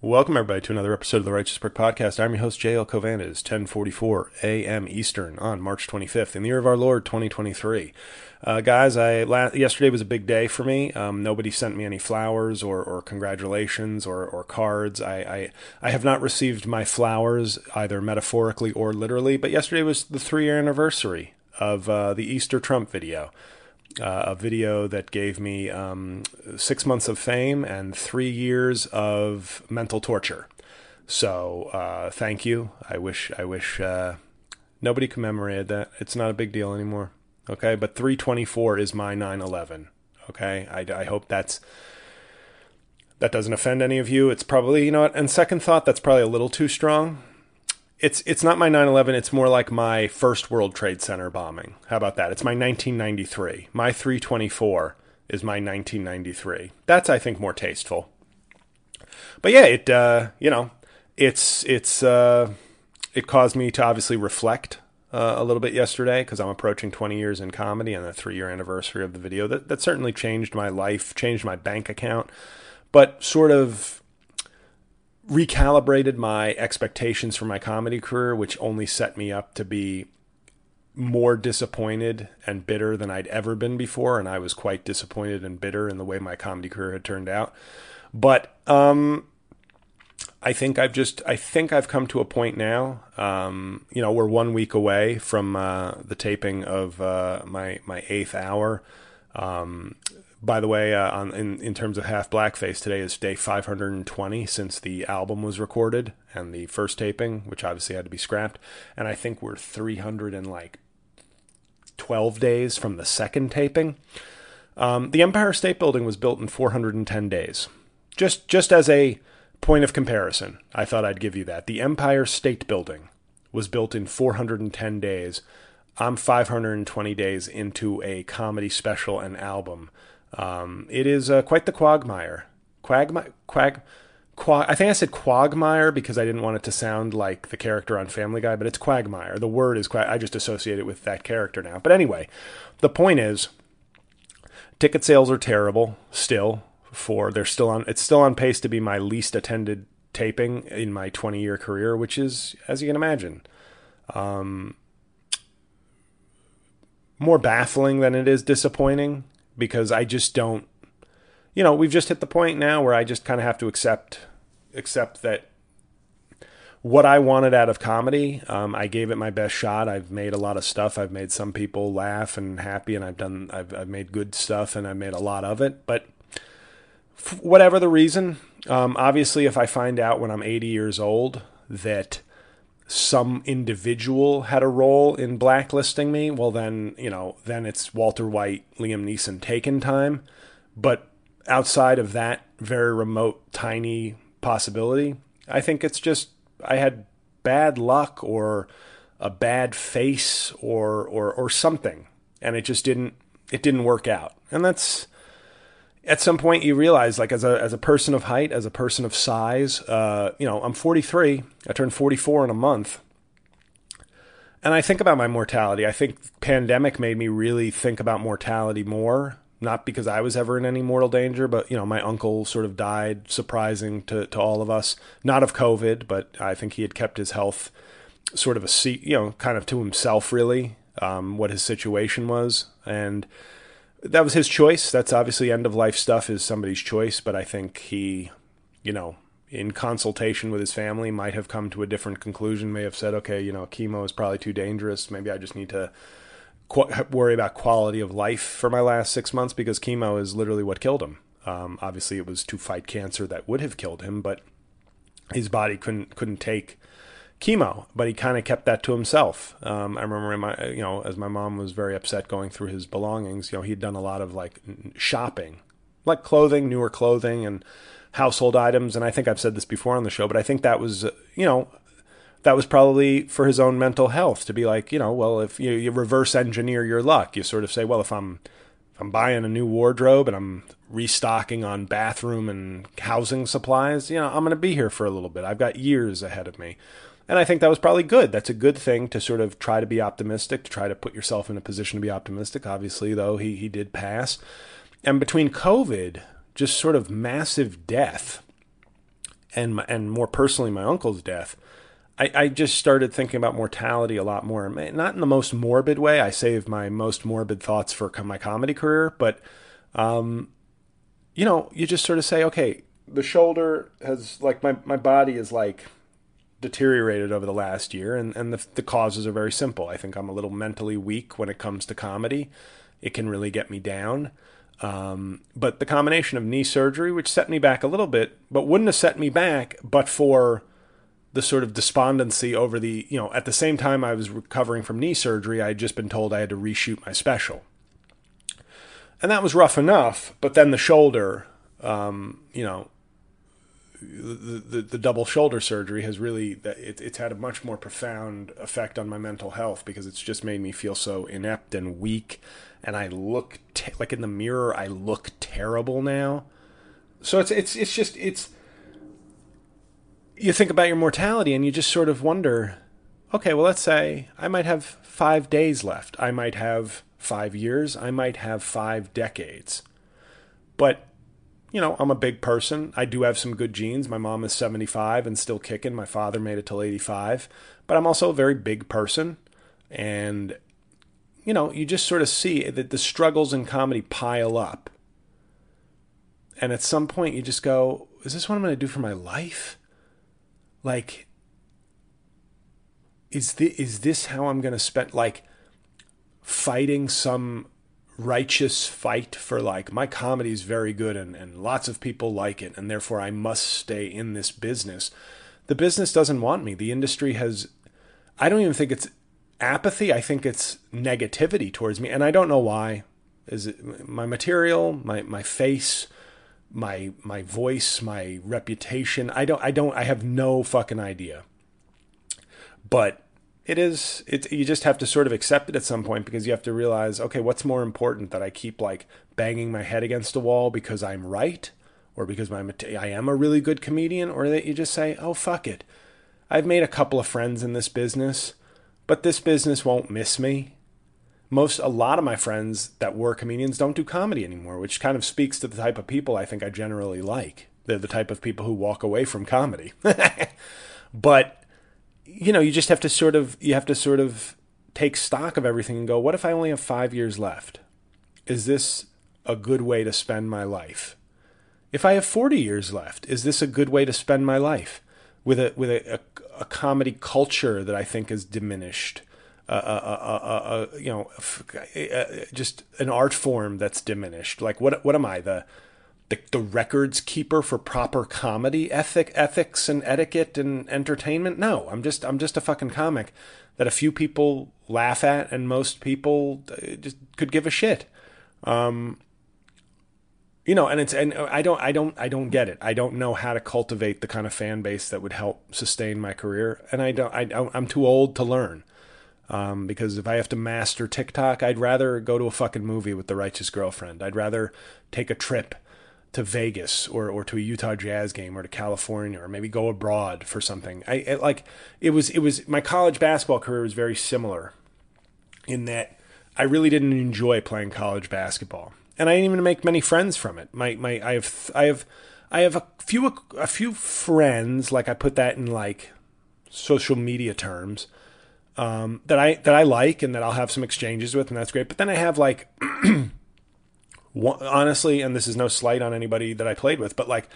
Welcome, everybody, to another episode of the Righteous Brick Podcast. I'm your host, J.L. Kovan. It is 10:44 a.m. Eastern on March 25th in the year of our Lord, 2023. Guys, yesterday was a big day for me. Nobody sent me any flowers or congratulations or cards. I have not received my flowers, either metaphorically or literally, but yesterday was the 3-year anniversary of the Easter Trump video. A video that gave me 6 months of fame and 3 years of mental torture. So thank you. I wish nobody commemorated that. It's not a big deal anymore. Okay, but 324 is my 9/11. Okay, I hope that doesn't offend any of you. It's probably, you know what, and second thought, that's probably a little too strong. It's not my 9/11, it's more like my first World Trade Center bombing. How about that? It's my 1993. My 324 is my 1993. That's, I think, more tasteful. But yeah, it caused me to obviously reflect a little bit yesterday, because I'm approaching 20 years in comedy and the 3-year anniversary of the video. That certainly changed my life, changed my bank account, but sort of recalibrated my expectations for my comedy career, which only set me up to be more disappointed and bitter than I'd ever been before. And I was quite disappointed and bitter in the way my comedy career had turned out. But I think I've come to a point now. We're 1 week away from the taping of my 8th hour. By the way, in terms of Half Blackface, today is day 520 since the album was recorded and the first taping, which obviously had to be scrapped. And I think we're 312 days from the second taping. The Empire State Building was built in 410 days. Just as a point of comparison, I thought I'd give you that. The Empire State Building was built in 410 days. I'm 520 days into a comedy special and album. It is quite the quagmire. I think I said quagmire because I didn't want it to sound like the character on Family Guy, but it's quagmire. The word is I just associate it with that character now. But anyway, the point is, ticket sales are terrible still. It's still on pace to be my least attended taping in my 20-year career, which is, as you can imagine, more baffling than it is disappointing. Because I just don't, we've just hit the point now where I just kind of have to accept that what I wanted out of comedy, I gave it my best shot. I've made a lot of stuff. I've made some people laugh and happy, and I've made good stuff, and I've made a lot of it. But whatever the reason, obviously, if I find out when I'm 80 years old that some individual had a role in blacklisting me, well, then, then it's Walter White, Liam Neeson Taken time. But outside of that very remote, tiny possibility, I think it's just, I had bad luck or a bad face or something. And it just didn't work out. And that's, at some point you realize, like, as a person of height, as a person of size, I'm 43, I turn 44 in a month. And I think about my mortality. I think pandemic made me really think about mortality more, not because I was ever in any mortal danger, but, my uncle sort of died, surprising to all of us, not of COVID, but I think he had kept his health sort of kind of to himself, really, what his situation was. And that was his choice. That's obviously end of life stuff is somebody's choice. But I think he, in consultation with his family, might have come to a different conclusion, may have said, okay, chemo is probably too dangerous. Maybe I just need to worry about quality of life for my last 6 months, because chemo is literally what killed him. Obviously, it was to fight cancer that would have killed him, but his body couldn't take chemo, but he kind of kept that to himself. I remember, as my mom was very upset going through his belongings, he'd done a lot of like shopping, like clothing, newer clothing and household items. And I think I've said this before on the show, but I think that was, that was probably for his own mental health, to be like, well, if you reverse engineer your luck, you sort of say, well, if I'm buying a new wardrobe and I'm restocking on bathroom and housing supplies, I'm going to be here for a little bit. I've got years ahead of me. And I think that was probably good. That's a good thing, to sort of try to be optimistic, to try to put yourself in a position to be optimistic. Obviously, though, he did pass. And between COVID, just sort of massive death, and more personally my uncle's death, I just started thinking about mortality a lot more. Not in the most morbid way. I save my most morbid thoughts for my comedy career. But, you know, you just sort of say, okay, the shoulder has, like, my body is, like, deteriorated over the last year. And the causes are very simple. I think I'm a little mentally weak when it comes to comedy. It can really get me down. But the combination of knee surgery, which set me back a little bit, but wouldn't have set me back but for the sort of despondency over the, you know, at the same time I was recovering from knee surgery, I had just been told I had to reshoot my special. And that was rough enough, but then the shoulder, you know, the double shoulder surgery has really, it's had a much more profound effect on my mental health because it's just made me feel so inept and weak. And I look, like in the mirror, I look terrible now. So it's just, it's, you think about your mortality and you just sort of wonder, okay, well, let's say I might have 5 days left. I might have 5 years. I might have 5 decades. But, you know, I'm a big person. I do have some good genes. My mom is 75 and still kicking. My father made it till 85. But I'm also a very big person. And, you know, you just sort of see that the struggles in comedy pile up. And at some point you just go, is this what I'm going to do for my life? Like, is this how I'm going to spend, like, fighting some righteous fight for, like, my comedy is very good and lots of people like it, and therefore I must stay in this business. The business doesn't want me. The industry has, I don't even think it's apathy. I think it's negativity towards me, and I don't know why. Is it my material, my face, my voice, my reputation? I have no fucking idea, but it is, you just have to sort of accept it at some point because you have to realize, okay, what's more important, that I keep, like, banging my head against the wall because I'm right or because I am a really good comedian, or that you just say, oh, fuck it. I've made a couple of friends in this business, but this business won't miss me. A lot of my friends that were comedians don't do comedy anymore, which kind of speaks to the type of people I think I generally like. They're the type of people who walk away from comedy. But, you know, you just have to sort of, take stock of everything and go, what if I only have 5 years left? Is this a good way to spend my life? If I have 40 years left, is this a good way to spend my life? With a comedy culture that I think is diminished. You know, just an art form that's diminished. Like, what am I, the records keeper for proper comedy ethics and etiquette and entertainment? No, I'm just a fucking comic that a few people laugh at and most people just could give a shit. You know, and I don't get it. I don't know how to cultivate the kind of fan base that would help sustain my career, and I'm too old to learn. Because if I have to master TikTok, I'd rather go to a fucking movie with the Righteous Girlfriend. I'd rather take a trip to Vegas or to a Utah Jazz game or to California, or maybe go abroad for something. It was my college basketball career was very similar in that I really didn't enjoy playing college basketball, and I didn't even make many friends from it. I have a few friends, like I put that in, like, social media terms. That I like and that I'll have some exchanges with, and that's great. But then I have, like, honestly, and this is no slight on anybody that I played with, but, like,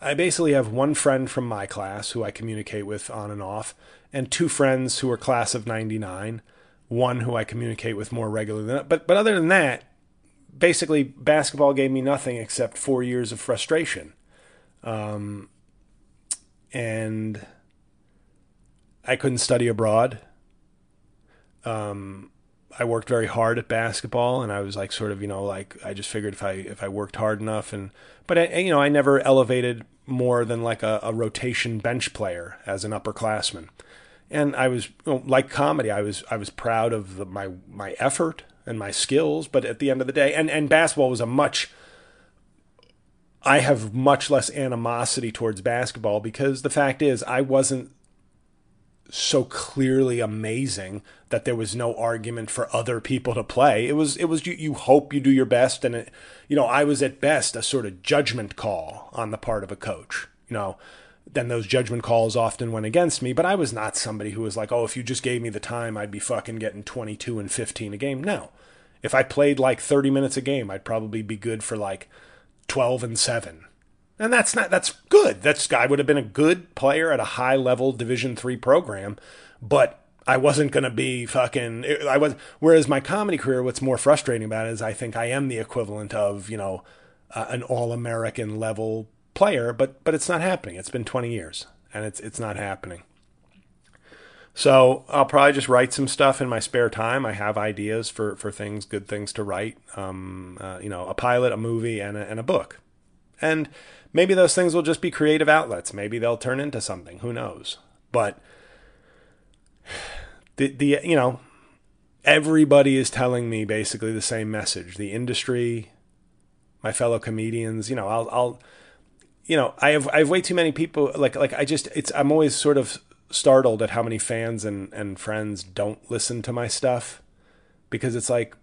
I basically have one friend from my class who I communicate with on and off, and two friends who are class of 99, one who I communicate with more regularly than that. But other than that, basically basketball gave me nothing except 4 years of frustration. And I couldn't study abroad. I worked very hard at basketball, and I was, like, sort of, you know, like, I just figured if I worked hard enough, but I never elevated more than, like, a rotation bench player as an upperclassman. And I was, you know, like comedy, I was proud of my effort and my skills, but at the end of the day, and basketball was I have much less animosity towards basketball because the fact is I wasn't so clearly amazing that there was no argument for other people to play. It was you hope you do your best, and it, you know, I was at best a sort of judgment call on the part of a coach. You know, then those judgment calls often went against me. But I was not somebody who was like, oh, if you just gave me the time, I'd be fucking getting 22 and 15 a game. No. If I played like 30 minutes a game, I'd probably be good for like 12 and 7. And that's good. I would have been a good player at a high level Division III program, but I wasn't going to be fucking, whereas my comedy career, what's more frustrating about it is I think I am the equivalent of, an all-American level player, but it's not happening. It's been 20 years and it's not happening. So I'll probably just write some stuff in my spare time. I have ideas for things, good things to write. A pilot, a movie, and a book. And maybe those things will just be creative outlets. Maybe they'll turn into something. Who knows? But the everybody is telling me basically the same message. The industry, my fellow comedians, I have way too many people. I'm always sort of startled at how many fans and friends don't listen to my stuff, because it's like,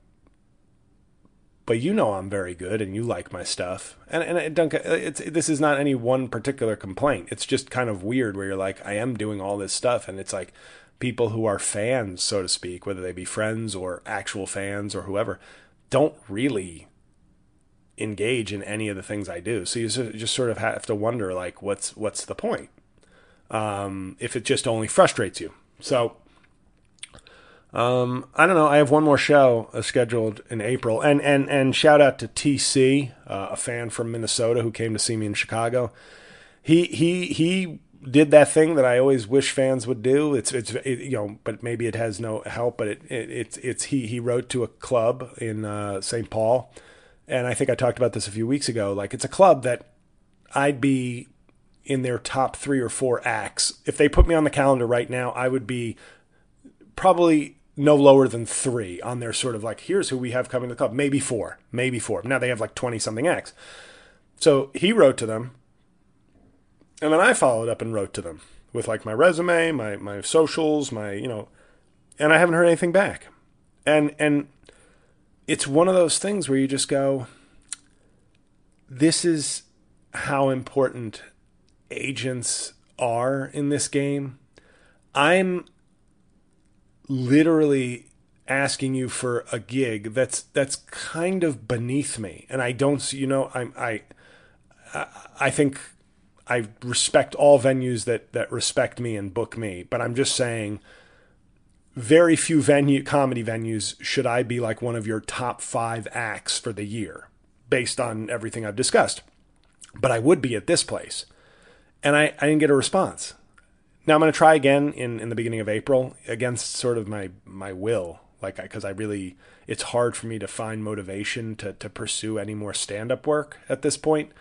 but I'm very good and you like my stuff. And I don't, this is not any one particular complaint. It's just kind of weird where you're like, I am doing all this stuff. And it's like people who are fans, so to speak, whether they be friends or actual fans or whoever, don't really engage in any of the things I do. So you just sort of have to wonder, like, what's the point? If it just only frustrates you. So, I don't know. I have one more show scheduled in April, and shout out to TC, a fan from Minnesota who came to see me in Chicago. He did that thing that I always wish fans would do. But maybe it has no help, but he wrote to a club in, St. Paul. And I think I talked about this a few weeks ago. Like, it's a club that I'd be in their top 3 or 4 acts. If they put me on the calendar right now, I would be probably no lower than 3 on their sort of like, here's who we have coming to the club. Maybe four. Now they have like 20 something acts. So he wrote to them. And then I followed up and wrote to them with like my resume, my socials, and I haven't heard anything back. And it's one of those things where you just go, this is how important agents are in this game. I'm literally asking you for a gig that's kind of beneath me, and I don't. I think I respect all venues that respect me and book me, but I'm just saying, very few comedy venues should I be like one of your top 5 acts for the year, based on everything I've discussed. But I would be at this place, and I didn't get a response. Now I'm going to try again in the beginning of April, against sort of my will, because it's hard for me to find motivation to pursue any more stand-up work at this point.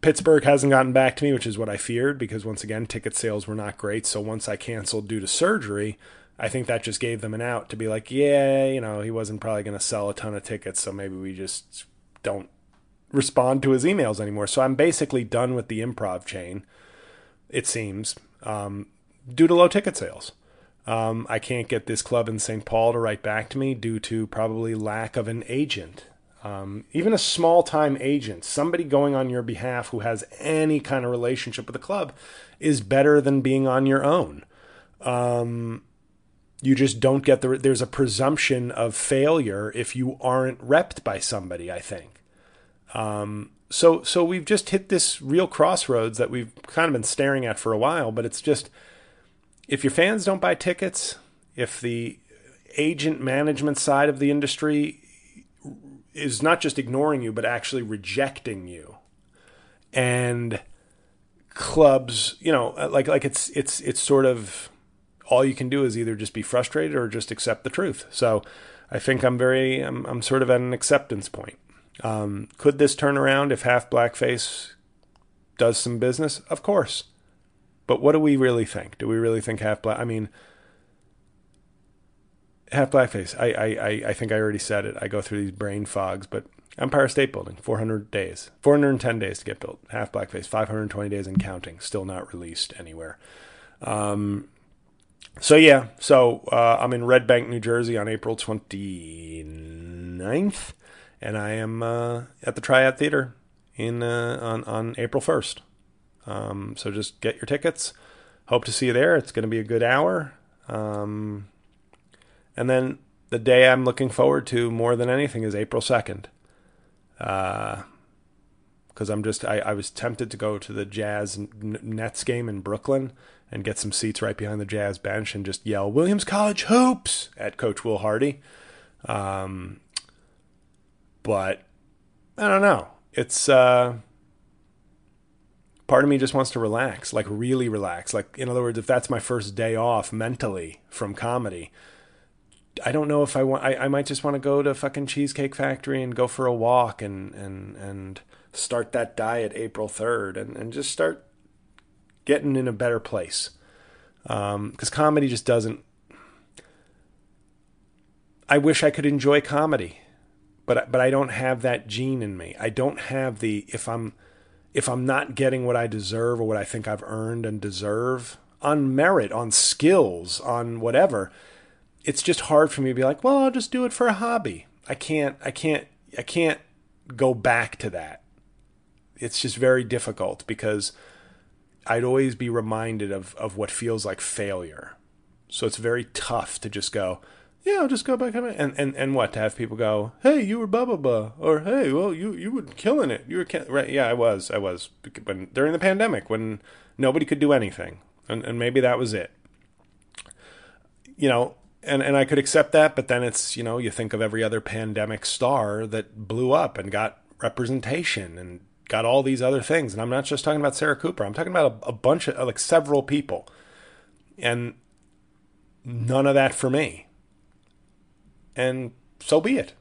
Pittsburgh hasn't gotten back to me, which is what I feared, because once again, ticket sales were not great. So once I canceled due to surgery, I think that just gave them an out to be like, he wasn't probably going to sell a ton of tickets, so maybe we just don't respond to his emails anymore. So I'm basically done with the improv chain, it seems, due to low ticket sales. I can't get this club in St. Paul to write back to me due to probably lack of an agent. Even a small-time agent, somebody going on your behalf who has any kind of relationship with the club, is better than being on your own. You just don't get there's a presumption of failure if you aren't repped by somebody, I think. So we've just hit this real crossroads that we've kind of been staring at for a while, but it's just, if your fans don't buy tickets, if the agent management side of the industry is not just ignoring you, but actually rejecting you, and clubs, it's sort of, all you can do is either just be frustrated or just accept the truth. So I think I'm sort of at an acceptance point. Could this turn around if Half Blackface does some business? Of course. But what do we really think? Do we really think Half Blackface? I think I already said it. I go through these brain fogs, but Empire State Building, 410 days to get built. Half Blackface, 520 days and counting, still not released anywhere. I'm in Red Bank, New Jersey on April 29th. And I am at the Triad Theater on April 1st. So just get your tickets. Hope to see you there. It's going to be a good hour. And then the day I'm looking forward to more than anything is April 2nd. Because I was tempted to go to the Jazz Nets game in Brooklyn and get some seats right behind the Jazz bench and just yell, Williams College hoops at Coach Will Hardy. But I don't know. It's, part of me just wants to relax, like really relax. Like, in other words, if that's my first day off mentally from comedy, I don't know if I want, I might just want to go to fucking Cheesecake Factory and go for a walk and start that diet April 3rd and just start getting in a better place. Because comedy just doesn't, I wish I could enjoy comedy, but I don't have that gene in me. I don't have the, if I'm not getting what I deserve or what I think I've earned and deserve on merit, on skills, on whatever, it's just hard for me to be like, well, I'll just do it for a hobby. I can't go back to that. It's just very difficult because I'd always be reminded of what feels like failure. So it's very tough to just go, yeah, I'll just go back and what, to have people go, hey, you were blah blah blah, or hey, well, you were killing it. You were right, yeah, I was when during the pandemic when nobody could do anything, and maybe that was it. You know, and I could accept that, but then it's, you know, you think of every other pandemic star that blew up and got representation and got all these other things, and I'm not just talking about Sarah Cooper. I'm talking about a bunch of, like, several people, and none of that for me. And so be it.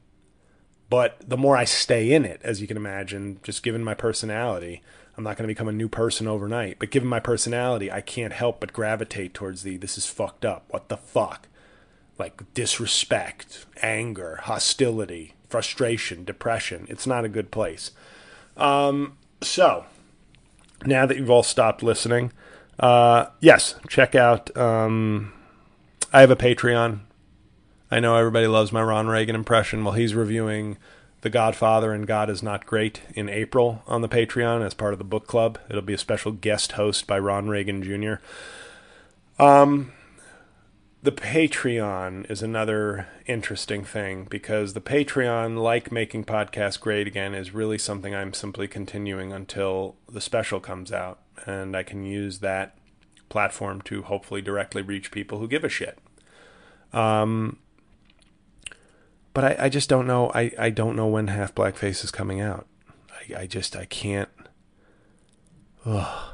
But the more I stay in it, as you can imagine, just given my personality, I'm not going to become a new person overnight. But given my personality, I can't help but gravitate towards this is fucked up. What the fuck? Like disrespect, anger, hostility, frustration, depression. It's not a good place. So now that you've all stopped listening, yes, check out, I have a Patreon. I know everybody loves my Ron Reagan impression. Well, he's reviewing The Godfather and God is Not Great in April on the Patreon as part of the book club. It'll be a special guest host by Ron Reagan Jr. The Patreon is another interesting thing because the Patreon, like Making Podcasts Great Again, is really something I'm simply continuing until the special comes out. And I can use that platform to hopefully directly reach people who give a shit. But I just don't know. I don't know when Half Blackface is coming out. I can't. Ugh.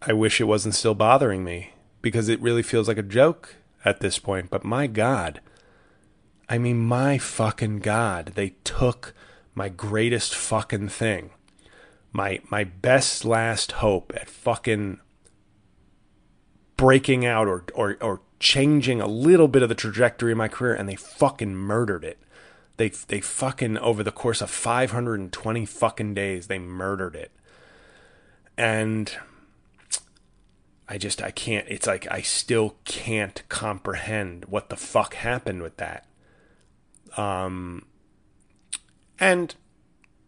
I wish it wasn't still bothering me because it really feels like a joke at this point. But my God, I mean, my fucking God, they took my greatest fucking thing. My best last hope at fucking breaking out or changing a little bit of the trajectory of my career, and they fucking murdered it. They fucking, over the course of 520 fucking days, they murdered it. And I can't, it's like, I still can't comprehend what the fuck happened with that. And,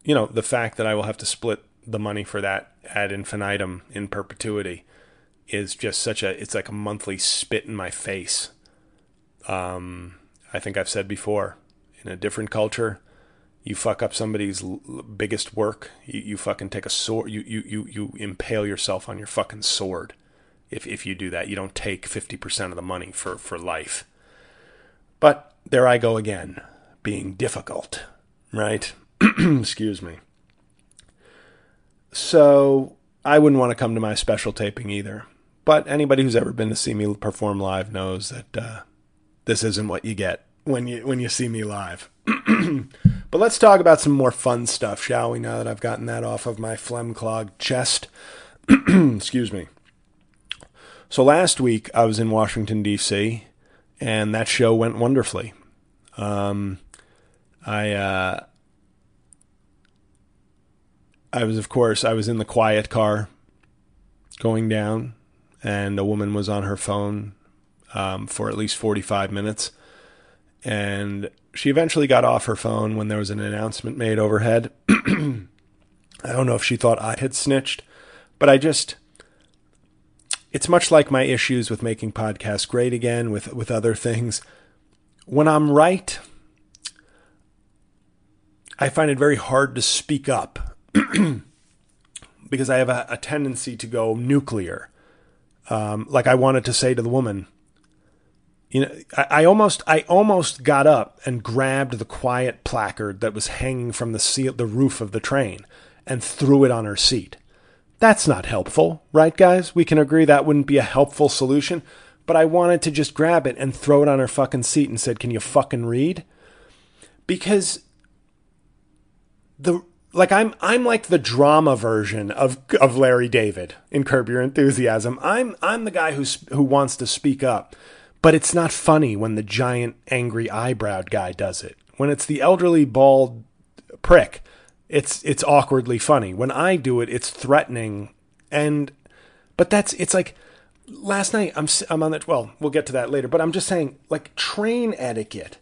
you know, the fact that I will have to split the money for that ad infinitum in perpetuity is just such a, it's like a monthly spit in my face. I think I've said before, in a different culture, you fuck up somebody's biggest work, you fucking take a sword, you impale yourself on your fucking sword. If you do that, you don't take 50% of the money for life. But there I go again, being difficult, right? Excuse me. So I wouldn't want to come to my special taping either. But anybody who's ever been to see me perform live knows that this isn't what you get when you see me live. But let's talk about some more fun stuff, shall we, now that I've gotten that off of my phlegm-clogged chest. Excuse me. So last week I was in Washington, D.C., and that show went wonderfully. I was in the quiet car going down, and a woman was on her phone for at least 45 minutes. And she eventually got off her phone when there was an announcement made overhead. I don't know if she thought I had snitched, but I just, it's much like my issues with Making Podcasts Great Again, with other things. When I'm right, I find it very hard to speak up because I have a tendency to go nuclear. Like I wanted to say to the woman, you know, I almost got up and grabbed the quiet placard that was hanging from the roof of the train and threw it on her seat. That's not helpful, right, guys? We can agree that wouldn't be a helpful solution, but I wanted to just grab it and throw it on her fucking seat and said, "Can you fucking read?" Because I'm like the drama version of Larry David in Curb Your Enthusiasm. I'm the guy who wants to speak up. But it's not funny when the giant, angry, eyebrowed guy does it. When it's the elderly, bald prick, it's awkwardly funny. When I do it, it's threatening. But it's like last night. I'm on that. Well, we'll get to that later. But I'm just saying, like, train etiquette.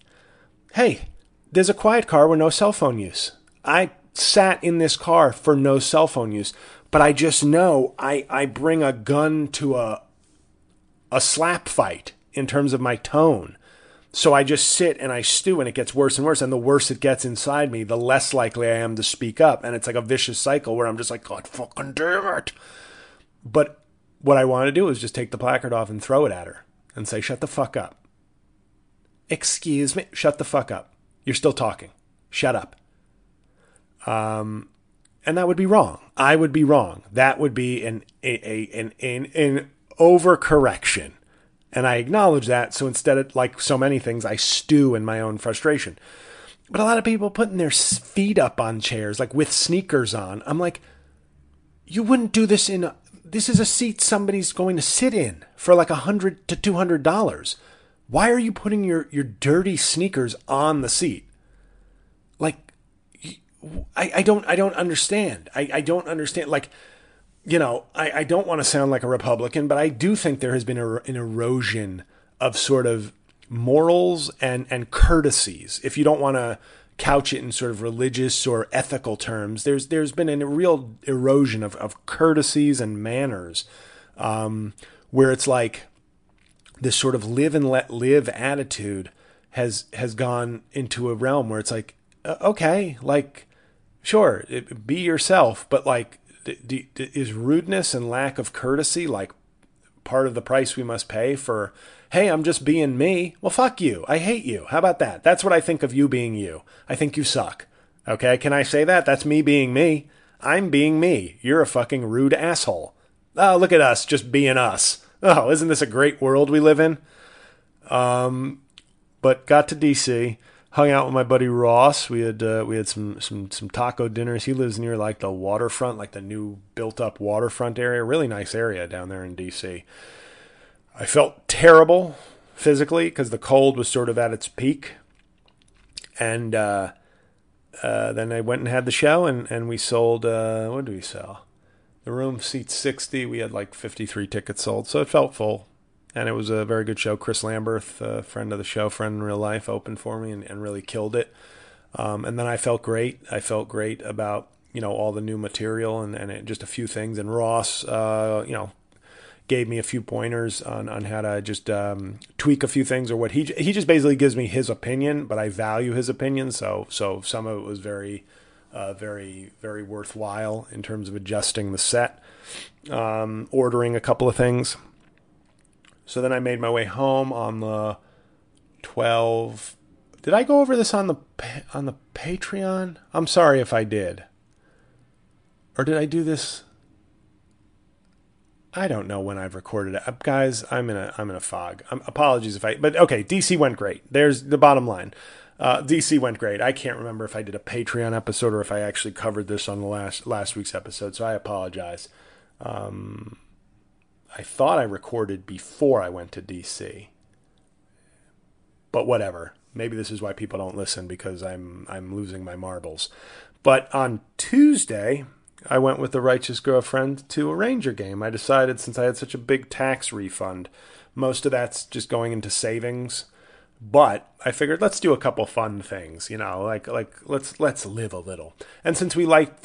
Hey, there's a quiet car with no cell phone use. I sat in this car for no cell phone use, but I just know I bring a gun to a slap fight. In terms of my tone. So I just sit and I stew and it gets worse and worse. And the worse it gets inside me, the less likely I am to speak up. And it's like a vicious cycle where I'm just like, God fucking damn it. But what I want to do is just take the placard off and throw it at her and say, shut the fuck up. Excuse me. Shut the fuck up. You're still talking. Shut up. And that would be wrong. I would be wrong. That would be an overcorrection. And I acknowledge that. So instead of, like so many things, I stew in my own frustration. But a lot of people putting their feet up on chairs, like with sneakers on. I'm like, you wouldn't do this this is a seat somebody's going to sit in for like $100 to $200. Why are you putting your dirty sneakers on the seat? Like, I don't understand. I don't understand. Like, you know, I don't want to sound like a Republican, but I do think there has been an erosion of sort of morals and courtesies. If you don't want to couch it in sort of religious or ethical terms, there's been a real erosion of courtesies and manners, where it's like this sort of live and let live attitude has gone into a realm where it's like, okay, like, sure, be yourself, but like, is rudeness and lack of courtesy like part of the price we must pay for, hey, I'm just being me? Well, fuck you. I hate you. How about that? That's what I think of you being you. I think you suck. Okay, can I say that? That's me being me. I'm being me. You're a fucking rude asshole. Oh, look at us just being us. Oh, isn't this a great world we live in? But got to DC. Hung out with my buddy Ross. We had some taco dinners. He lives near like the waterfront, like the new built up waterfront area. Really nice area down there in DC. I felt terrible physically because the cold was sort of at its peak. And then I went and had the show, and we sold, what did we sell? The room seats 60. We had like 53 tickets sold, so it felt full. And it was a very good show. Chris Lamberth, a friend of the show, friend in real life, opened for me and really killed it. And then I felt great. I felt great about, you know, all the new material and just a few things. And Ross, you know, gave me a few pointers on how to just tweak a few things or what he just basically gives me his opinion, but I value his opinion. So some of it was very, very, very worthwhile in terms of adjusting the set, ordering a couple of things. So then I made my way home on the 12th. Did I go over this on the Patreon? I'm sorry if I did. Or did I do this? I don't know when I've recorded it. Guys, I'm in a fog. Apologies if I... But okay, DC went great. There's the bottom line. DC went great. I can't remember if I did a Patreon episode or if I actually covered this on the last week's episode, so I apologize. I thought I recorded before I went to DC, but whatever. Maybe this is why people don't listen, because I'm losing my marbles. But on Tuesday, I went with the Righteous Girlfriend to a Ranger game. I decided, since I had such a big tax refund, most of that's just going into savings. But I figured, let's do a couple fun things, you know, like let's live a little. And since we like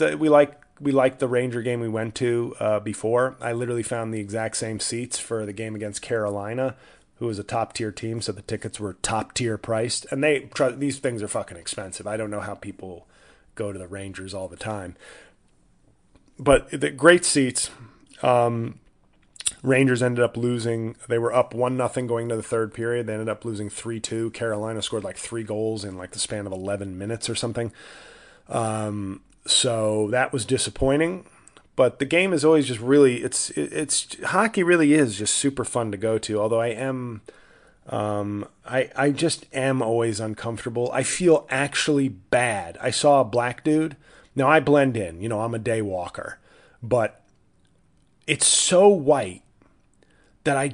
we liked the Ranger game we went to before. I literally found the exact same seats for the game against Carolina, who was a top-tier team, so the tickets were top-tier priced. And these things are fucking expensive. I don't know how people go to the Rangers all the time. But the great seats. Rangers ended up losing. They were up 1-0 going to the third period. They ended up losing 3-2. Carolina scored like 3 goals in like the span of 11 minutes or something. So that was disappointing, but the game is always just really, it's hockey really is just super fun to go to. Although I am, I just am always uncomfortable. I feel actually bad. I saw a black dude. Now I blend in, you know, I'm a day walker, but it's so white that I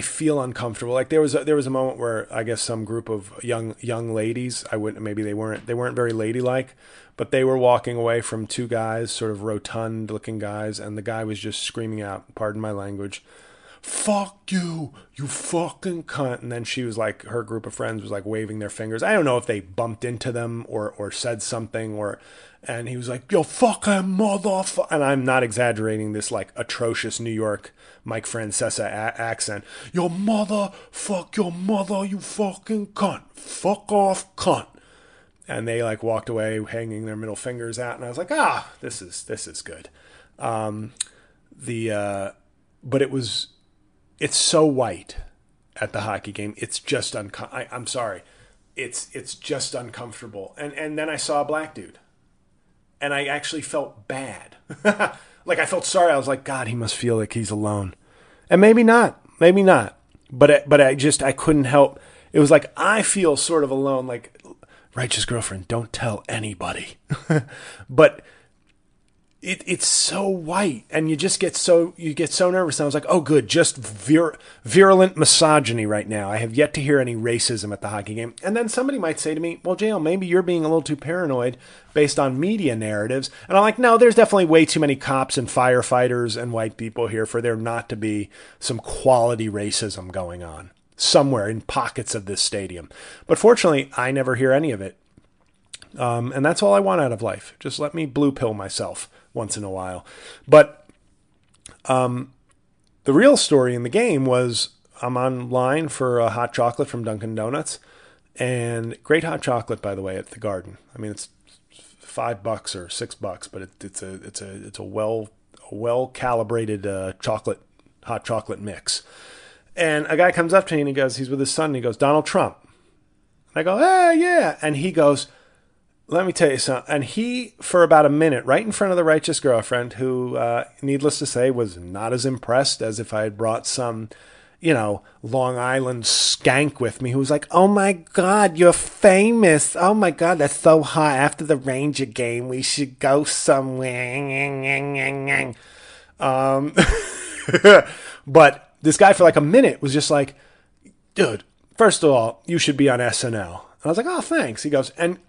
feel uncomfortable. Like there was a moment where I guess some group of young ladies, maybe they weren't very ladylike, but they were walking away from two guys, sort of rotund looking guys. And the guy was just screaming out, pardon my language, fuck you, you fucking cunt. And then she was like, her group of friends was like waving their fingers. I don't know if they bumped into them or said something and he was like, yo, fucking motherfucker. And I'm not exaggerating this like atrocious New York Mike Francesa accent. Your mother, fuck your mother, you fucking cunt. Fuck off, cunt. And they like walked away hanging their middle fingers out. And I was like, this is good. But it's so white at the hockey game. It's just, I'm sorry. It's just uncomfortable. And then I saw a black dude and I actually felt bad. Like I felt sorry. I was like, God, he must feel like he's alone. And maybe not. But I couldn't help. It was like, I feel sort of alone. Like Righteous Girlfriend, don't tell anybody. But it's so white, and you get so nervous. And I was like, oh, good, just virulent misogyny right now. I have yet to hear any racism at the hockey game. And then somebody might say to me, well, JL, maybe you're being a little too paranoid based on media narratives. And I'm like, no, there's definitely way too many cops and firefighters and white people here for there not to be some quality racism going on somewhere in pockets of this stadium. But fortunately, I never hear any of it. And that's all I want out of life. Just let me blue pill myself once in a while. But the real story in the game was I'm online for a hot chocolate from Dunkin' Donuts. And great hot chocolate, by the way, at the Garden. I mean, it's $5 or $6, but it's a well calibrated hot chocolate mix. And a guy comes up to me and he goes, he's with his son, and he goes, Donald Trump. And I go, hey, yeah. And he goes, let me tell you something. And he, for about a minute, right in front of the Righteous Girlfriend, who, needless to say, was not as impressed as if I had brought some, you know, Long Island skank with me, who was like, oh, my God, you're famous. Oh, my God, that's so hot. After the Ranger game, we should go somewhere. But this guy for like a minute was just like, dude, first of all, you should be on SNL. And I was like, oh, thanks. He goes, and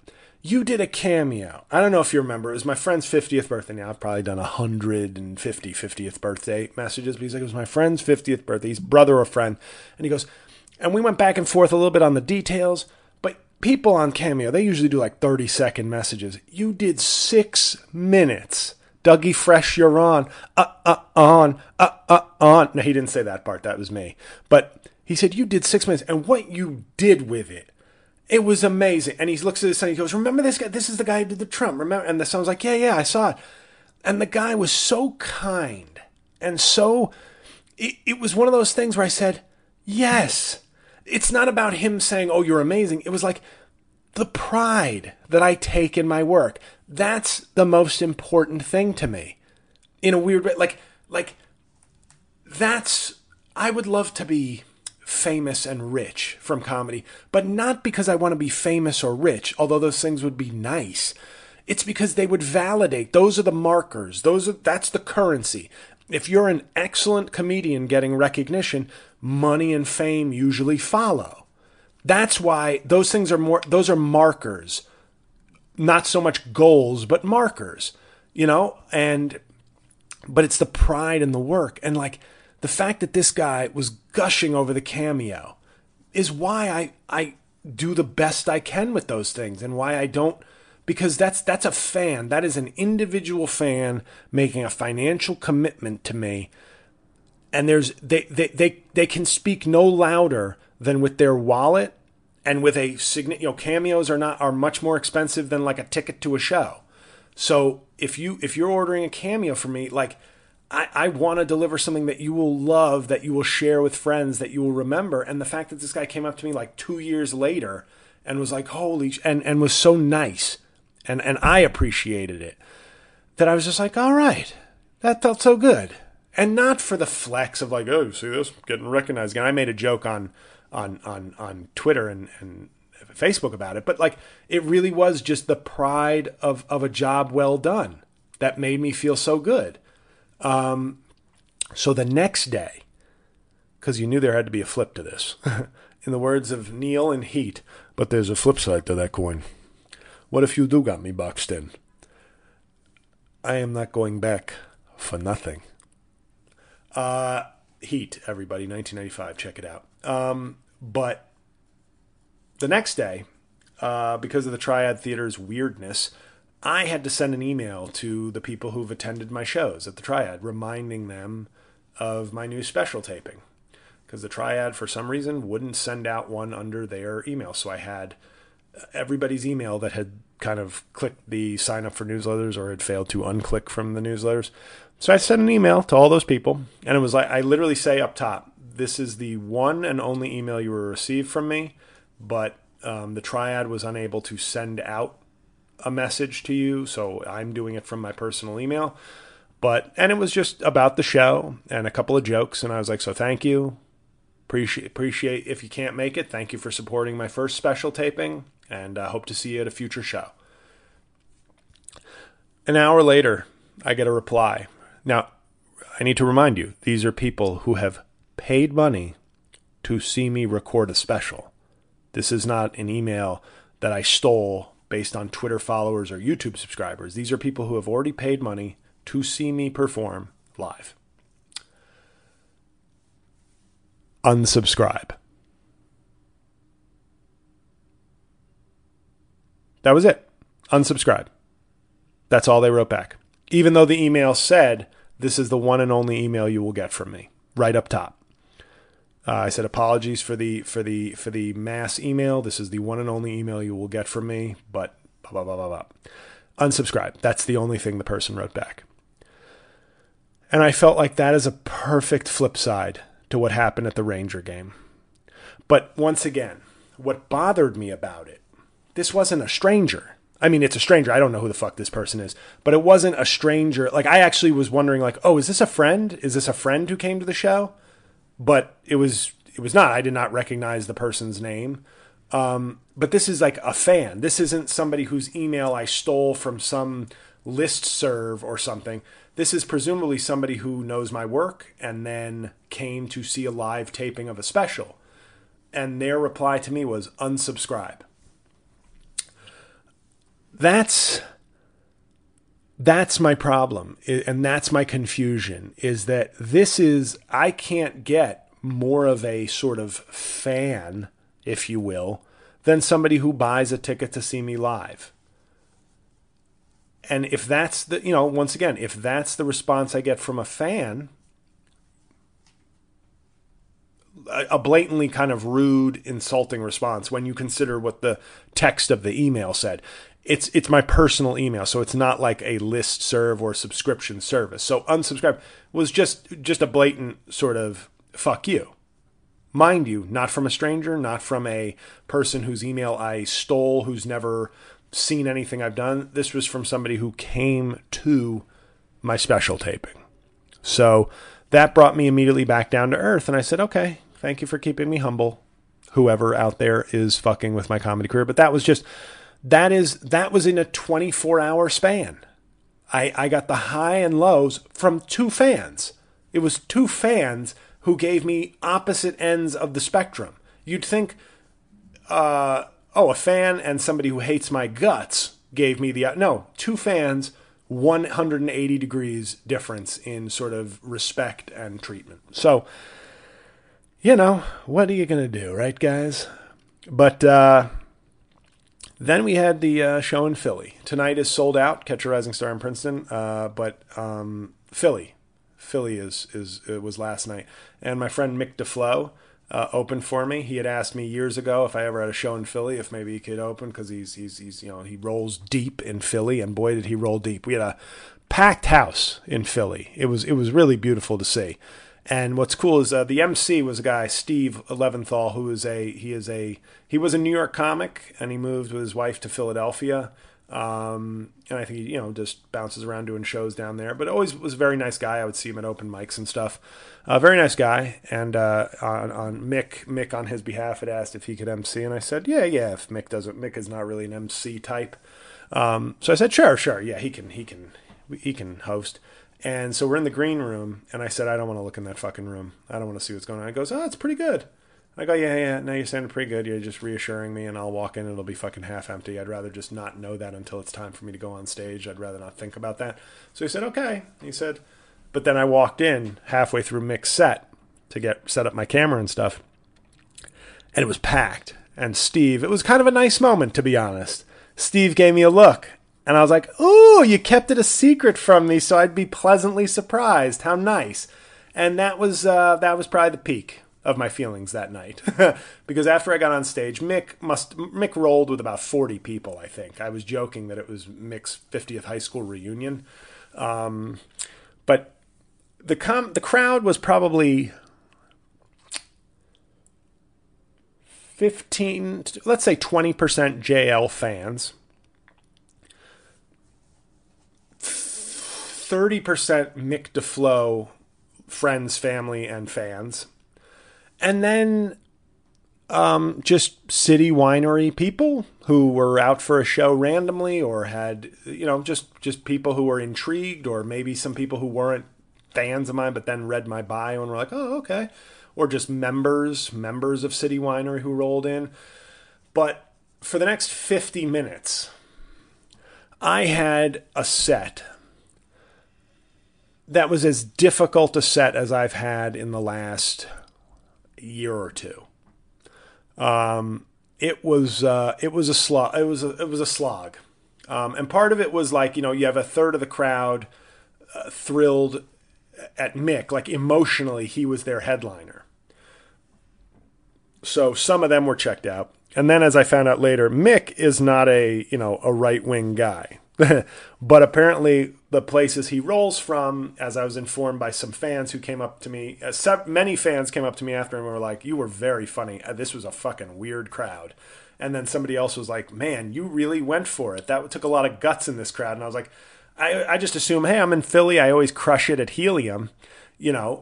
you did a cameo. I don't know if you remember. It was my friend's 50th birthday. Now, I've probably done 150 50th birthday messages. But he's like, it was my friend's 50th birthday. He's brother or friend. And he goes, and we went back and forth a little bit on the details. But people on Cameo, they usually do like 30-second messages. You did 6 minutes. Dougie Fresh, you're on, on. No, he didn't say that part. That was me. But he said, you did 6 minutes. And what you did with it, it was amazing. And he looks at his son. He goes, remember this guy? This is the guy who did the Trump. Remember? And the son's like, yeah, I saw it. And the guy was so kind. And so it was one of those things where I said, yes. It's not about him saying, oh, you're amazing. It was like the pride that I take in my work. That's the most important thing to me in a weird way. Like that's, I would love to be famous and rich from comedy, but not because I want to be famous or rich, although those things would be nice. It's because they would validate. Those are the markers. That's the currency. If you're an excellent comedian getting recognition, money and fame usually follow. That's why those things are those are markers. Not so much goals, but markers, you know, but it's the pride in the work. And like the fact that this guy was gushing over the cameo is why I do the best I can with those things and why I don't because that's a fan. That is an individual fan making a financial commitment to me. And they can speak no louder than with their wallet, and with a cameos are much more expensive than like a ticket to a show. So if you're ordering a cameo from me, like I want to deliver something that you will love, that you will share with friends, that you will remember. And the fact that this guy came up to me like 2 years later and was like, and was so nice, and I appreciated it, that I was just like, all right, that felt so good. And not for the flex of like, oh, see this, getting recognized again. I made a joke on Twitter and Facebook about it, but like it really was just the pride of a job well done that made me feel so good. So the next day, because you knew there had to be a flip to this, in the words of Neil in Heat, but there's a flip side to that coin. What if you do got me boxed in? I am not going back for nothing. Heat, everybody, 1995, check it out. But the next day, because of the Triad Theater's weirdness, I had to send an email to the people who've attended my shows at the Triad, reminding them of my new special taping, because the Triad, for some reason, wouldn't send out one under their email. So I had everybody's email that had kind of clicked the sign up for newsletters or had failed to unclick from the newsletters. So I sent an email to all those people, and it was like, I literally say up top, this is the one and only email you will receive from me, but the Triad was unable to send out a message to you, so I'm doing it from my personal email. And it was just about the show and a couple of jokes, and I was like, so thank you. Appreciate if you can't make it. Thank you for supporting my first special taping, and I hope to see you at a future show. An hour later, I get a reply. Now, I need to remind you, these are people who have paid money to see me record a special. This is not an email that I stole based on Twitter followers or YouTube subscribers. These are people who have already paid money to see me perform live. Unsubscribe. That was it. Unsubscribe. That's all they wrote back. Even though the email said, this is the one and only email you will get from me, right up top. I said, apologies for the mass email. This is the one and only email you will get from me, but blah, blah, blah, blah, blah. Unsubscribe. That's the only thing the person wrote back. And I felt like that is a perfect flip side to what happened at the Ranger game. But once again, what bothered me about it, this wasn't a stranger. I mean, it's a stranger. I don't know who the fuck this person is, but it wasn't a stranger. Like, I actually was wondering, like, oh, is this a friend? Is this a friend who came to the show? But it was not. I did not recognize the person's name. But this is like a fan. This isn't somebody whose email I stole from some listserv or something. This is presumably somebody who knows my work and then came to see a live taping of a special. And their reply to me was unsubscribe. That's my problem, and that's my confusion, is that I can't get more of a sort of fan, if you will, than somebody who buys a ticket to see me live. And if that's the, once again, if that's the response I get from a fan, a blatantly kind of rude, insulting response when you consider what the text of the email said. It's my personal email, so it's not like a listserv or subscription service. So unsubscribe was just a blatant sort of fuck you. Mind you, not from a stranger, not from a person whose email I stole, who's never seen anything I've done. This was from somebody who came to my special taping. So that brought me immediately back down to earth, and I said, okay, thank you for keeping me humble, whoever out there is fucking with my comedy career. But that was in a 24-hour span. I got the high and lows from two fans. It was two fans who gave me opposite ends of the spectrum. You'd think, a fan and somebody who hates my guts gave me two fans, 180 degrees difference in sort of respect and treatment. So, what are you going to do, right, guys? But Then we had the show in Philly. Tonight is sold out. Catch a Rising Star in Princeton. But Philly was last night. And my friend Mick DeFlo opened for me. He had asked me years ago if I ever had a show in Philly, if maybe he could open, because he's he rolls deep in Philly, and boy did he roll deep. We had a packed house in Philly. It was really beautiful to see. And what's cool is the MC was a guy, Steve Leventhal, who is he was a New York comic, and he moved with his wife to Philadelphia. And I think he just bounces around doing shows down there, but always was a very nice guy. I would see him at open mics and stuff. Very nice guy. And on Mick on his behalf had asked if he could MC, and I said yeah. If Mick is not really an MC type, so I said sure, yeah, he can host. And so we're in the green room, and I said, I don't want to look in that fucking room. I don't want to see what's going on. He goes, oh, it's pretty good. I go, yeah, no, you're sounding pretty good. You're just reassuring me, and I'll walk in, and it'll be fucking half empty. I'd rather just not know that until it's time for me to go on stage. I'd rather not think about that. So he said, okay. He said, but then I walked in halfway through Mick's set to get set up my camera and stuff, and it was packed. And Steve, it was kind of a nice moment, to be honest. Steve gave me a look. And I was like, ooh, you kept it a secret from me, so I'd be pleasantly surprised. How nice. And that was probably the peak of my feelings that night. Because after I got on stage, Mick rolled with about 40 people, I think. I was joking that it was Mick's 50th high school reunion. But the crowd was probably 15, let's say 20% JL fans. 30% Mick DeFlo, friends, family, and fans. And then just City Winery people who were out for a show randomly, or had, just people who were intrigued, or maybe some people who weren't fans of mine but then read my bio and were like, oh, okay. Or just members of City Winery who rolled in. But for the next 50 minutes, I had a set that was as difficult a set as I've had in the last year or two. It was a slog. And part of it was like, you have a third of the crowd thrilled at Mick, like emotionally he was their headliner. So some of them were checked out. And then, as I found out later, Mick is not a right-wing guy. But apparently the places he rolls from, as I was informed by some fans who came up to me, many fans came up to me after and were like, you were very funny. This was a fucking weird crowd. And then somebody else was like, man, you really went for it. That took a lot of guts in this crowd. And I was like, I just assume, hey, I'm in Philly. I always crush it at Helium,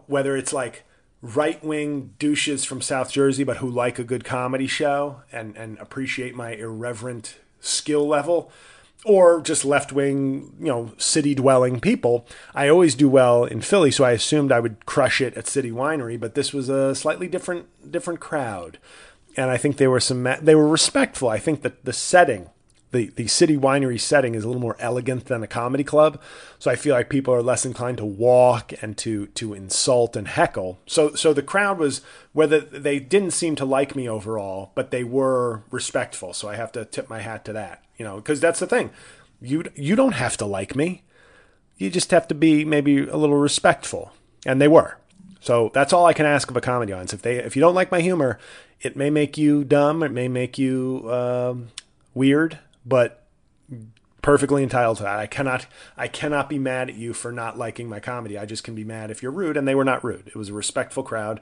whether it's like right-wing douches from South Jersey, but who like a good comedy show and appreciate my irreverent skill level, or just left-wing, city-dwelling people. I always do well in Philly, so I assumed I would crush it at City Winery, but this was a slightly different crowd. And I think they were respectful. I think that the setting, the City Winery setting, is a little more elegant than a comedy club, so I feel like people are less inclined to walk and to insult and heckle. So the crowd was, whether they didn't seem to like me overall, but they were respectful, so I have to tip my hat to that. Because that's the thing. You don't have to like me. You just have to be maybe a little respectful. And they were. So that's all I can ask of a comedy audience. If you don't like my humor, it may make you dumb. It may make you weird, but perfectly entitled to that. I cannot be mad at you for not liking my comedy. I just can be mad if you're rude. And they were not rude. It was a respectful crowd.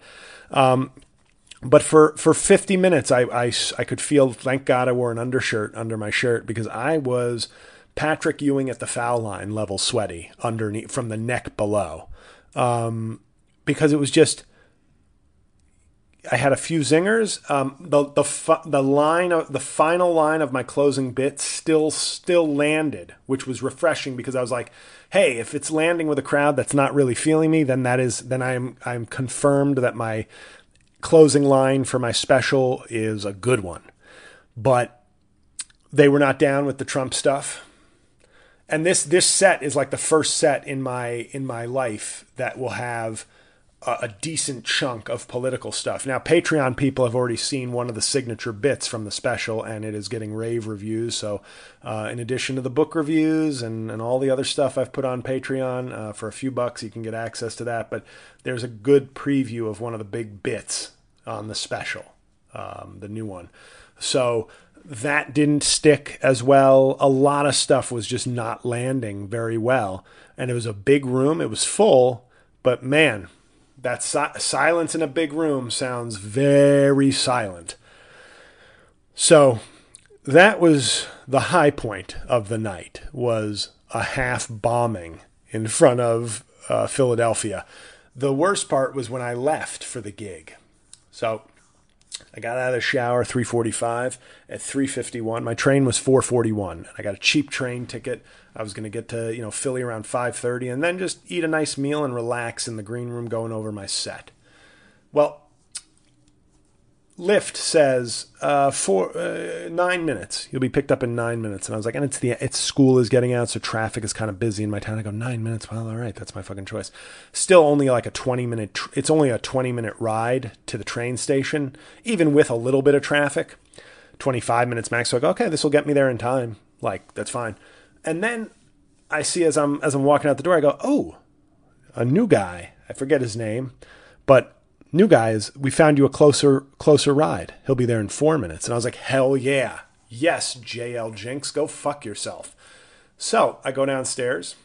But for 50 minutes, I could feel, thank God I wore an undershirt under my shirt, because I was Patrick Ewing at the foul line level sweaty underneath, from the neck below. Because it was just, I had a few zingers. The final line of my closing bit still landed, which was refreshing, because I was like, hey, if it's landing with a crowd that's not really feeling me, then I'm confirmed that my closing line for my special is a good one. But they were not down with the Trump stuff. And this set is like the first set in my life that will have a decent chunk of political stuff. Now, Patreon people have already seen one of the signature bits from the special, and it is getting rave reviews. So in addition to the book reviews and all the other stuff I've put on Patreon, for a few bucks, you can get access to that. But there's a good preview of one of the big bits on the special, the new one. So that didn't stick as well. A lot of stuff was just not landing very well. And it was a big room. It was full, but man, that silence in a big room sounds very silent. So that was the high point of the night, was a half bombing in front of Philadelphia. The worst part was when I left for the gig. So I got out of the shower 3:45. At 3:51, my train was 4:41. I got a cheap train ticket. I was going to get to, you know, Philly around 5:30 and then just eat a nice meal and relax in the green room going over my set. Well, Lyft says 9 minutes. You'll be picked up in 9 minutes. And I was like, and it's school is getting out, so traffic is kind of busy in my town. I go, 9 minutes. Well, all right, that's my fucking choice. Still only like a 20-minute. It's only a 20-minute ride to the train station, even with a little bit of traffic. 25 minutes max. So I go, okay, this will get me there in time. Like, that's fine. And then I see as I'm walking out the door, I go, oh, a new guy. I forget his name, but new guys, we found you a closer ride. He'll be there in 4 minutes. And I was like, hell yeah. Yes, JL Jinx, go fuck yourself. So I go downstairs,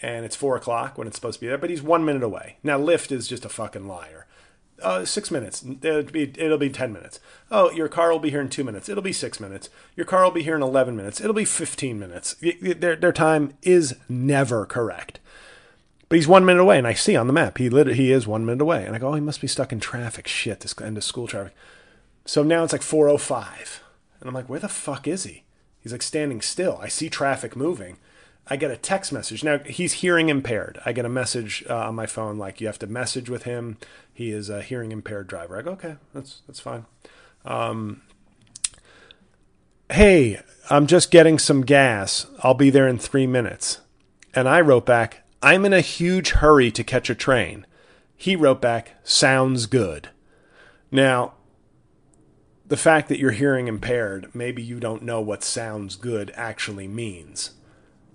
and it's 4 o'clock when it's supposed to be there, but he's 1 minute away. Now, Lyft is just a fucking liar. 6 minutes. It'll be 10 minutes. Oh, your car will be here in 2 minutes. It'll be 6 minutes. Your car will be here in 11 minutes. It'll be 15 minutes. Their time is never correct. But he's 1 minute away, and I see on the map he is 1 minute away, and I go, oh, he must be stuck in traffic. Shit, this end of school traffic. So now it's like 4:05, and I'm like, where the fuck is he? He's like standing still. I see traffic moving. I get a text message. Now he's hearing impaired. I get a message on my phone like, you have to message with him. He is a hearing impaired driver. I go, okay, that's fine. Hey, I'm just getting some gas. I'll be there in 3 minutes. And I wrote back, I'm in a huge hurry to catch a train. He wrote back, sounds good. Now, the fact that you're hearing impaired, maybe you don't know what sounds good actually means.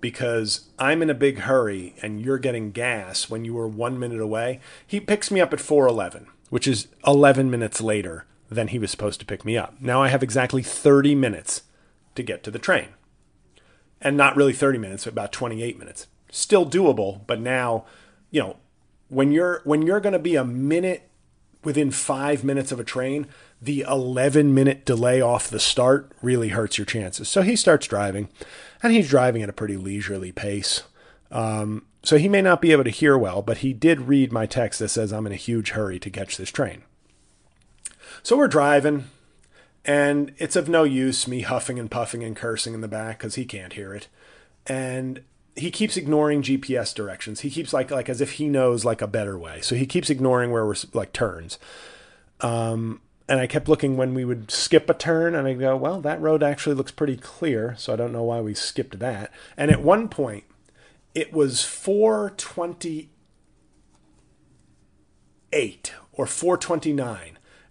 Because I'm in a big hurry and you're getting gas when you were 1 minute away. He picks me up at 4:11, which is 11 minutes later than he was supposed to pick me up. Now I have exactly 30 minutes to get to the train. And not really 30 minutes, but about 28 minutes. Still doable, but now, you know, when you're going to be a minute within 5 minutes of a train, the 11-minute delay off the start really hurts your chances. So he starts driving, and he's driving at a pretty leisurely pace. So he may not be able to hear well, but he did read my text that says, I'm in a huge hurry to catch this train. So we're driving, and it's of no use me huffing and puffing and cursing in the back because he can't hear it. And he keeps ignoring GPS directions. He keeps like as if he knows like a better way. So he keeps ignoring where we're like turns. And I kept looking when we would skip a turn, and I go, well, that road actually looks pretty clear. So I don't know why we skipped that. And at one point it was 4:28 or 4:29.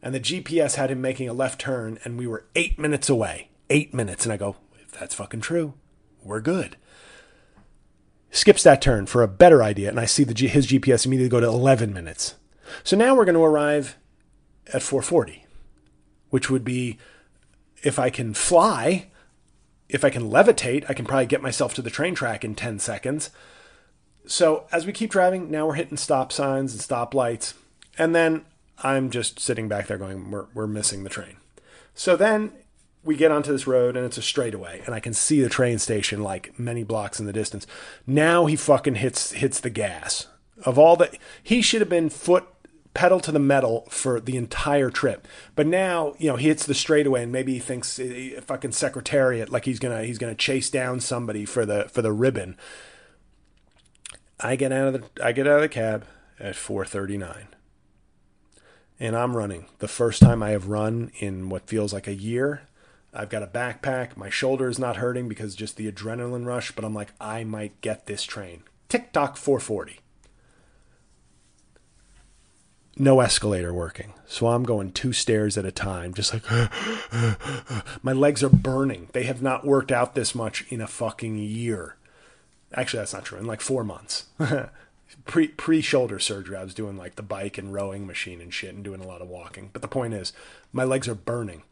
And the GPS had him making a left turn, and we were 8 minutes away, 8 minutes. And I go, if that's fucking true, we're good. Skips that turn for a better idea, and I see his GPS immediately go to 11 minutes. So now we're going to arrive at 4:40, which would be, if I can fly, if I can levitate, I can probably get myself to the train track in 10 seconds. So as we keep driving, now we're hitting stop signs and stop lights, and then I'm just sitting back there going, we're missing the train. So then we get onto this road, and it's a straightaway, and I can see the train station like many blocks in the distance. Now he fucking hits the gas. Of all the, he should have been foot pedal to the metal for the entire trip. But now, you know, he hits the straightaway, and maybe he thinks fucking Secretariat, like he's gonna chase down somebody for the ribbon. I get out of the cab at 4:39. And I'm running. The first time I have run in what feels like a year. I've got a backpack. My shoulder is not hurting because just the adrenaline rush, but I'm like, I might get this train. Tick tock, 4:40. no escalator working. So I'm going two stairs at a time, just like, my legs are burning. They have not worked out this much in a fucking year. Actually, that's not true. In like 4 months. Pre-shoulder surgery, I was doing like the bike and rowing machine and shit and doing a lot of walking. But the point is, my legs are burning.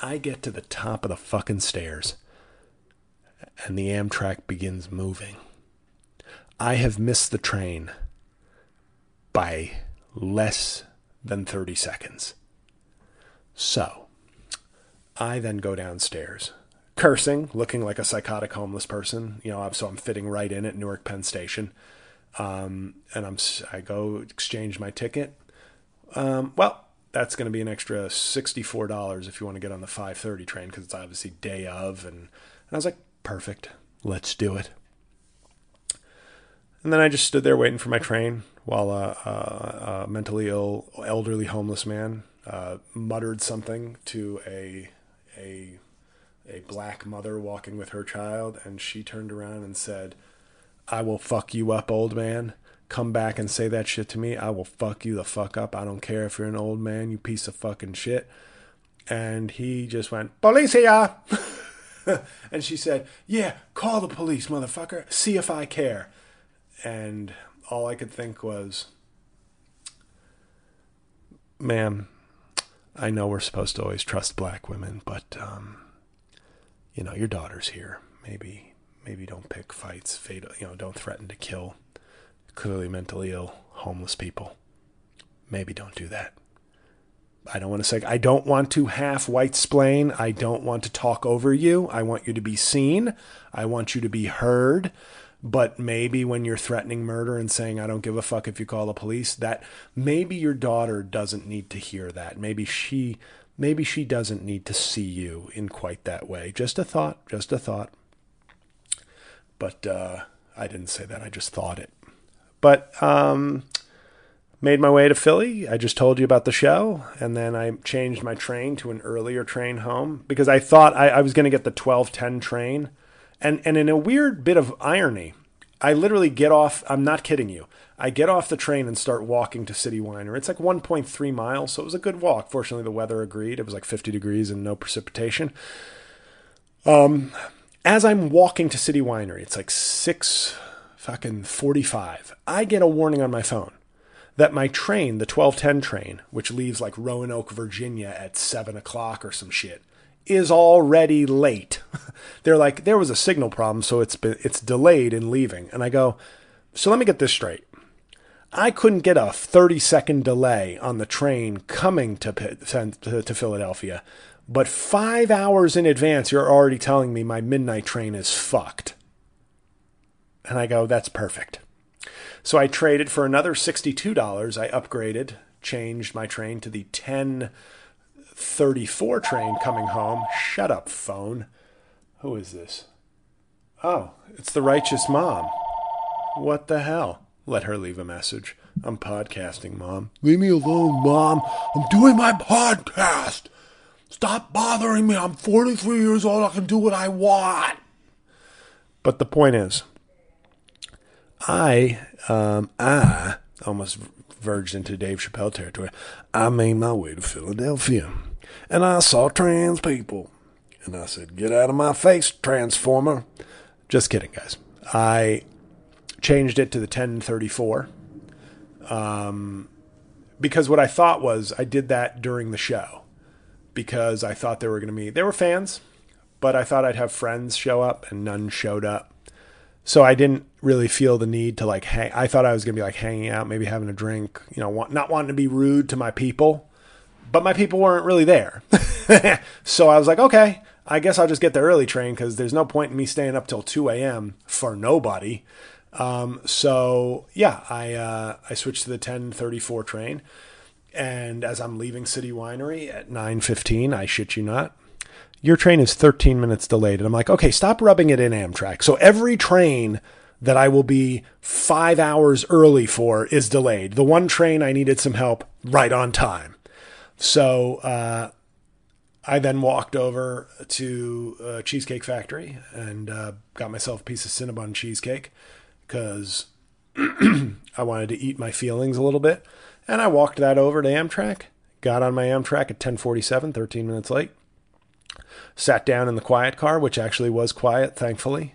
I get to the top of the fucking stairs and the Amtrak begins moving. I have missed the train by less than 30 seconds. So I then go downstairs, cursing, looking like a psychotic homeless person. You know, so I'm fitting right in at Newark Penn Station. And I go exchange my ticket. Well, that's going to be an extra $64 if you want to get on the 5:30 train, because it's obviously day of. And I was like, perfect, let's do it. And then I just stood there waiting for my train while a mentally ill, elderly homeless man muttered something to a black mother walking with her child, and she turned around and said, "I will fuck you up, old man. Come back and say that shit to me. I will fuck you the fuck up. I don't care if you're an old man, you piece of fucking shit." And he just went, "Policia!" And she said, "Yeah, call the police, motherfucker. See if I care." And all I could think was, ma'am, I know we're supposed to always trust black women, but, you know, your daughter's here. Maybe don't pick fights, fatal, you know, don't threaten to kill clearly mentally ill, homeless people. Maybe don't do that. I don't want to half white-splain. I don't want to talk over you. I want you to be seen. I want you to be heard. But maybe when you're threatening murder and saying, "I don't give a fuck if you call the police," that maybe your daughter doesn't need to hear that. Maybe she doesn't need to see you in quite that way. Just a thought. But, I didn't say that. I just thought it, but, made my way to Philly. I just told you about the show. And then I changed my train to an earlier train home because I thought I was going to get the 12:10 train. And in a weird bit of irony, I literally get off. I'm not kidding you. I get off the train and start walking to City Winery. It's like 1.3 miles. So it was a good walk. Fortunately, the weather agreed. It was like 50 degrees and no precipitation. As I'm walking to City Winery, it's like 6:45. I get a warning on my phone that my train, the 12:10 train, which leaves like Roanoke, Virginia at 7:00 or some shit, is already late. They're like, there was a signal problem, so it's delayed in leaving. And I go, so let me get this straight. I couldn't get a 30-second delay on the train coming to Philadelphia, but 5 hours in advance, you're already telling me my midnight train is fucked. And I go, that's perfect. So I traded for another $62. I upgraded, changed my train to the 10:34 train coming home. Shut up, phone. Who is this? Oh, it's the Righteous Mom. What the hell? Let her leave a message. I'm podcasting, Mom. Leave me alone, Mom. I'm doing my podcast. Stop bothering me. I'm 43 years old. I can do what I want. But the point is, I almost verged into Dave Chappelle territory. I made my way to Philadelphia, and I saw trans people, and I said, "Get out of my face, transformer." Just kidding, guys. I changed it to the 10:34, because what I thought was I did that during the show. Because I thought there were fans, but I thought I'd have friends show up, and none showed up. So I didn't really feel the need to like hang. I thought I was going to be like hanging out, maybe having a drink, you know, not wanting to be rude to my people, but my people weren't really there. So I was like, okay, I guess I'll just get the early train, because there's no point in me staying up till 2 a.m. for nobody. So yeah, I switched to the 10:34 train. And as I'm leaving City Winery at 9:15, I shit you not, your train is 13 minutes delayed. And I'm like, okay, stop rubbing it in, Amtrak. So every train that I will be 5 hours early for is delayed. The one train I needed some help, right on time. So I then walked over to Cheesecake Factory and got myself a piece of Cinnabon cheesecake because I wanted to eat my feelings a little bit. And I walked that over to Amtrak, got on my Amtrak at 10:47, 13 minutes late, sat down in the quiet car, which actually was quiet, thankfully,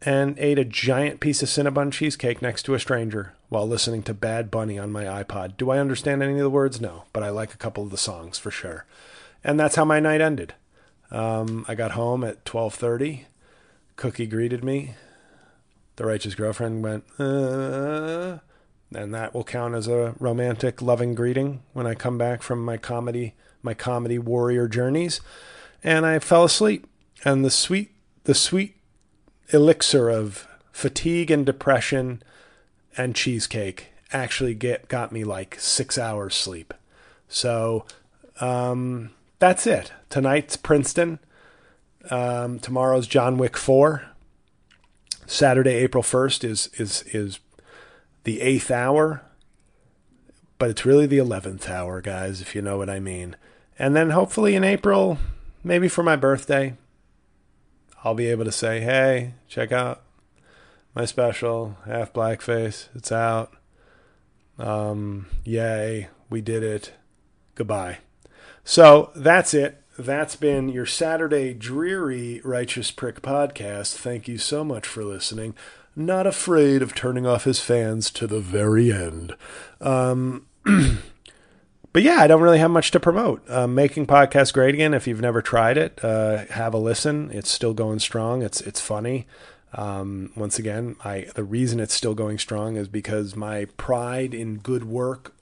and ate a giant piece of Cinnabon cheesecake next to a stranger while listening to Bad Bunny on my iPod. Do I understand any of the words? No, but I like a couple of the songs for sure. And that's how my night ended. I got home at 12:30. Cookie greeted me. The Righteous Girlfriend went, and that will count as a romantic, loving greeting when I come back from my comedy warrior journeys. And I fell asleep. And the sweet elixir of fatigue and depression and cheesecake actually got me like 6 hours sleep. So that's it. Tonight's Princeton. Tomorrow's John Wick 4. Saturday, April 1st is the 8th hour, but it's really the 11th hour, guys, if you know what I mean. And then hopefully in April, maybe for my birthday, I'll be able to say, hey, check out my special, Half Blackface. It's out. Yay, we did it. Goodbye. So that's it. That's been your Saturday dreary Righteous Prick podcast. Thank you so much for listening. Not afraid of turning off his fans to the very end. But yeah, I don't really have much to promote. Making Podcasts Great Again, if you've never tried it, have a listen. It's still going strong. It's funny. Once again, the reason it's still going strong is because my pride in good work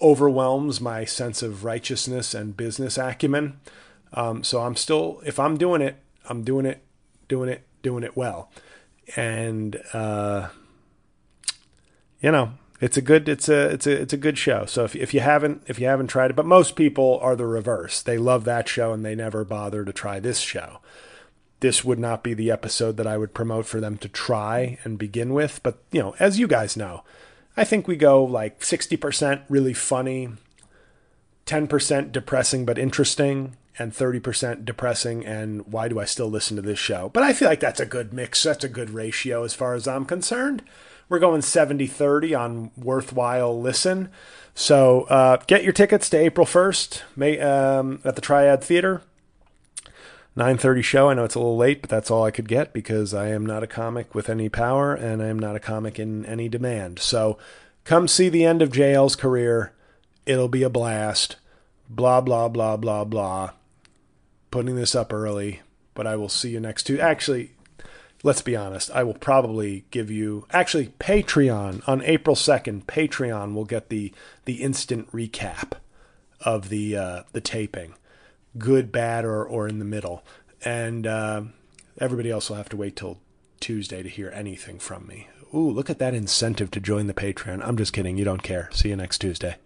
overwhelms my sense of righteousness and business acumen. So I'm still, if I'm doing it, I'm doing it well. And, it's a good show. So if you haven't tried it, but most people are the reverse. They love that show and they never bother to try this show. This would not be the episode that I would promote for them to try and begin with. But you know, as you guys know, I think we go like 60% really funny, 10% depressing but interesting, and 30% depressing and why do I still listen to this show? But I feel like that's a good mix. That's a good ratio as far as I'm concerned. We're going 70-30 on worthwhile listen. So get your tickets to April 1st at the Triad Theater. 9:30 show. I know it's a little late, but that's all I could get because I am not a comic with any power and I am not a comic in any demand. So come see the end of JL's career. It'll be a blast. Blah, blah, blah, blah, blah. Putting this up early, but I will see you next Tuesday. Actually, let's be honest. I will probably give you Patreon on April 2nd. Patreon will get the instant recap of the taping. Good, bad, or in the middle. And everybody else will have to wait till Tuesday to hear anything from me. Ooh, look at that incentive to join the Patreon. I'm just kidding. You don't care. See you next Tuesday.